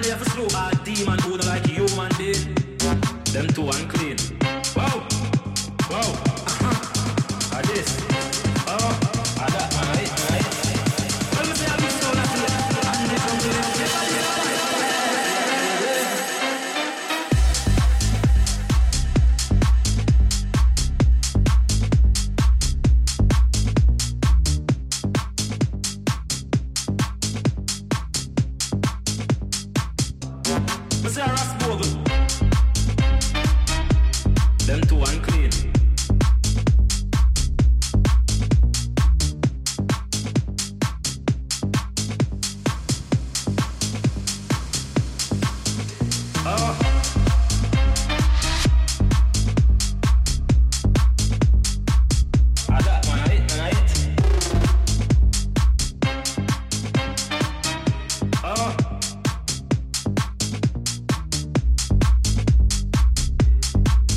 man there for slow hard demon who don't like you man there. Them two unclean. Wow, wow, uh-huh. This, oh, I that man, right? Well, me say I be so lucky, and they come to them say,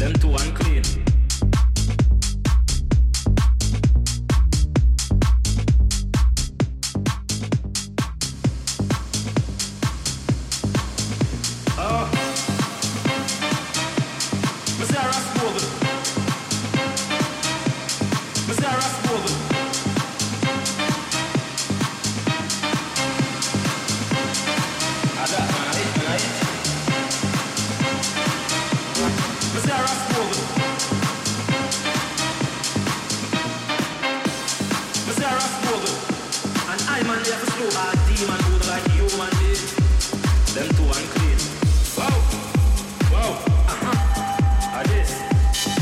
them two unclean. Wow, wow, uh-huh. This.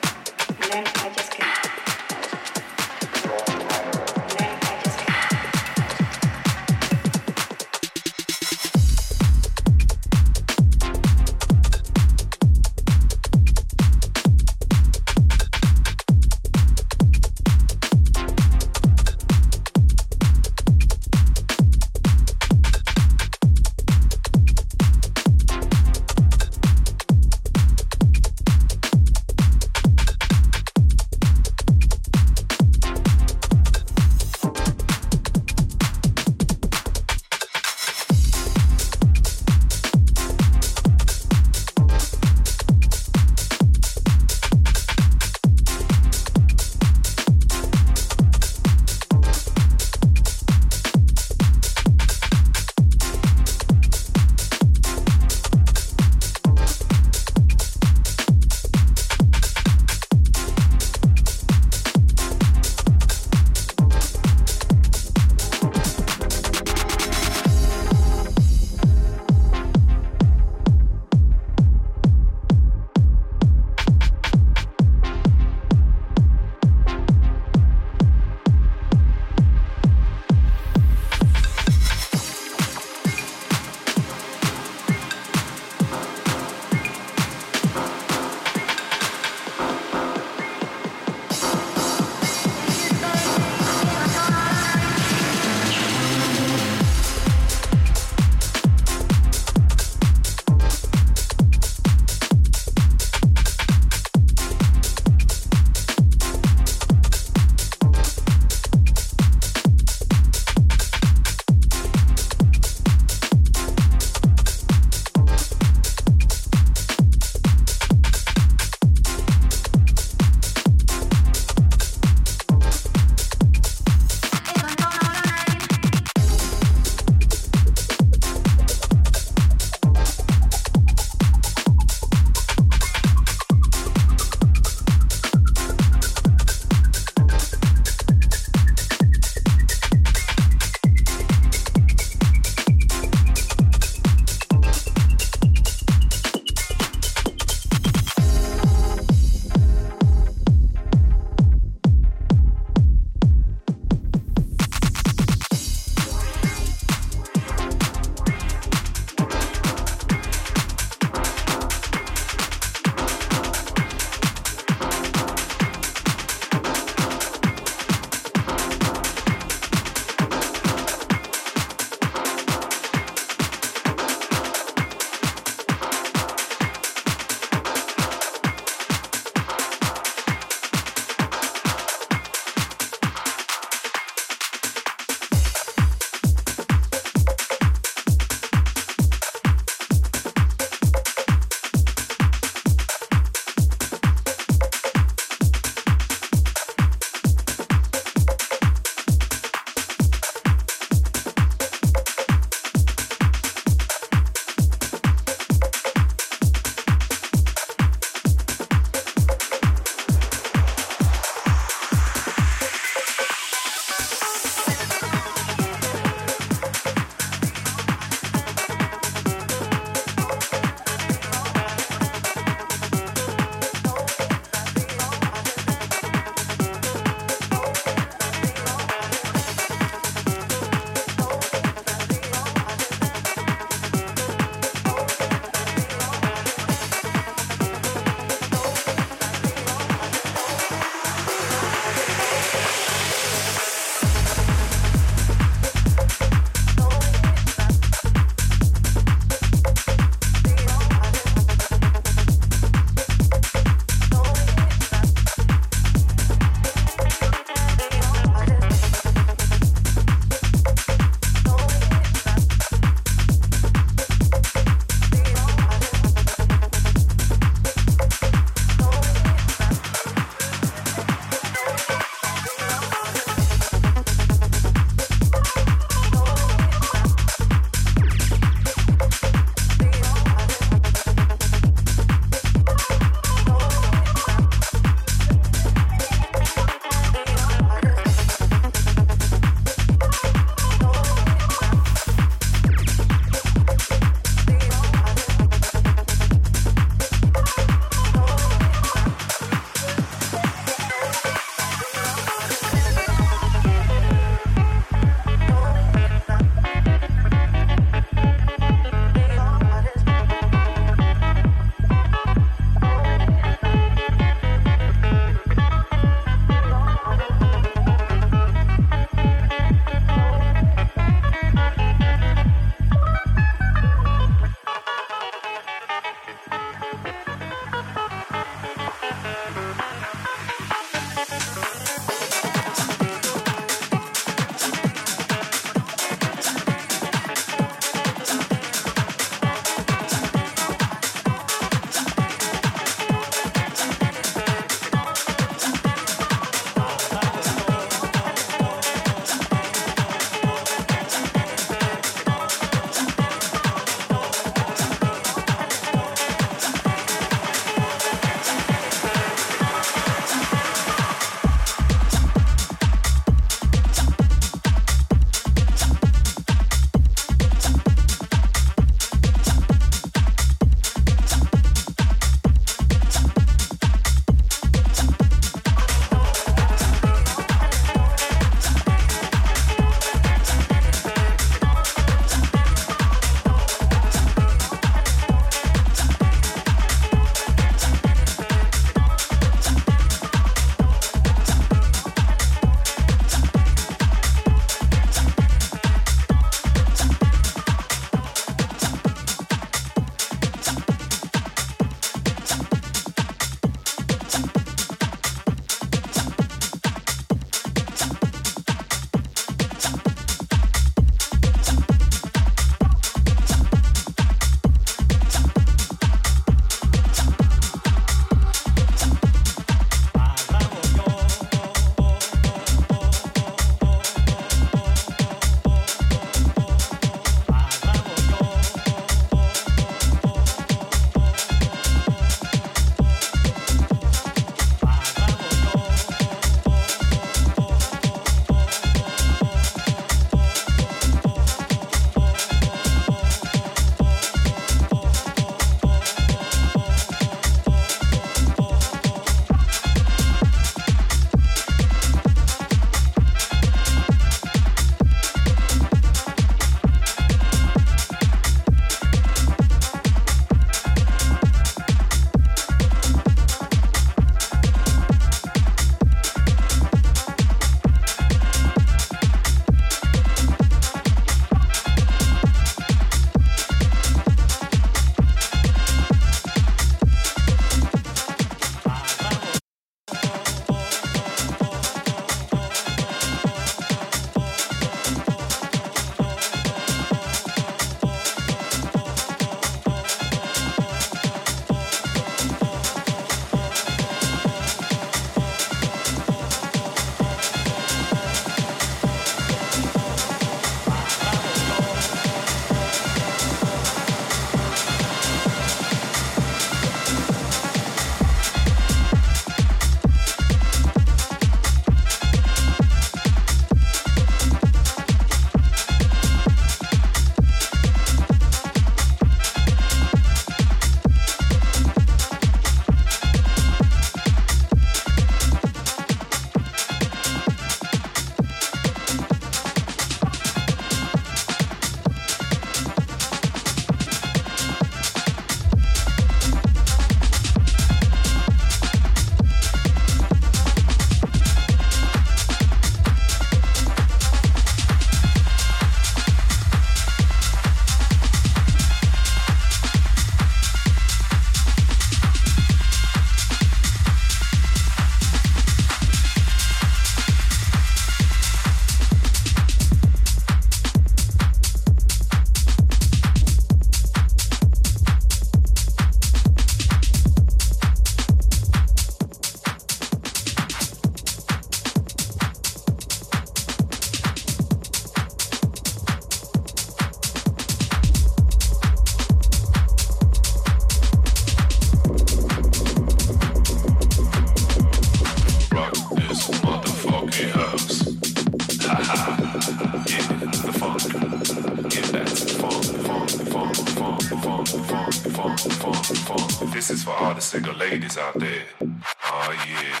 This is for all the single ladies out there. Oh yeah.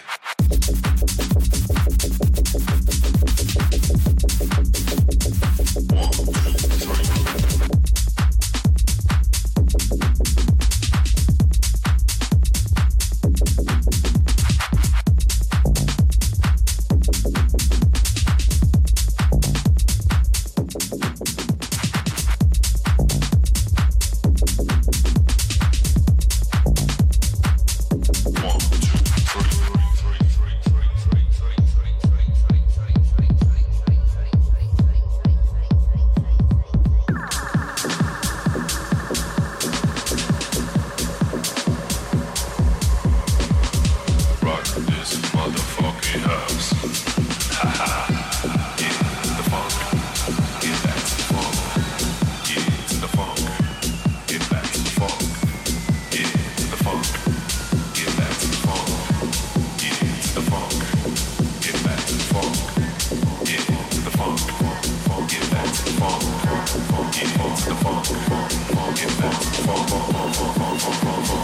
1, 2, 3. Get back to the funk.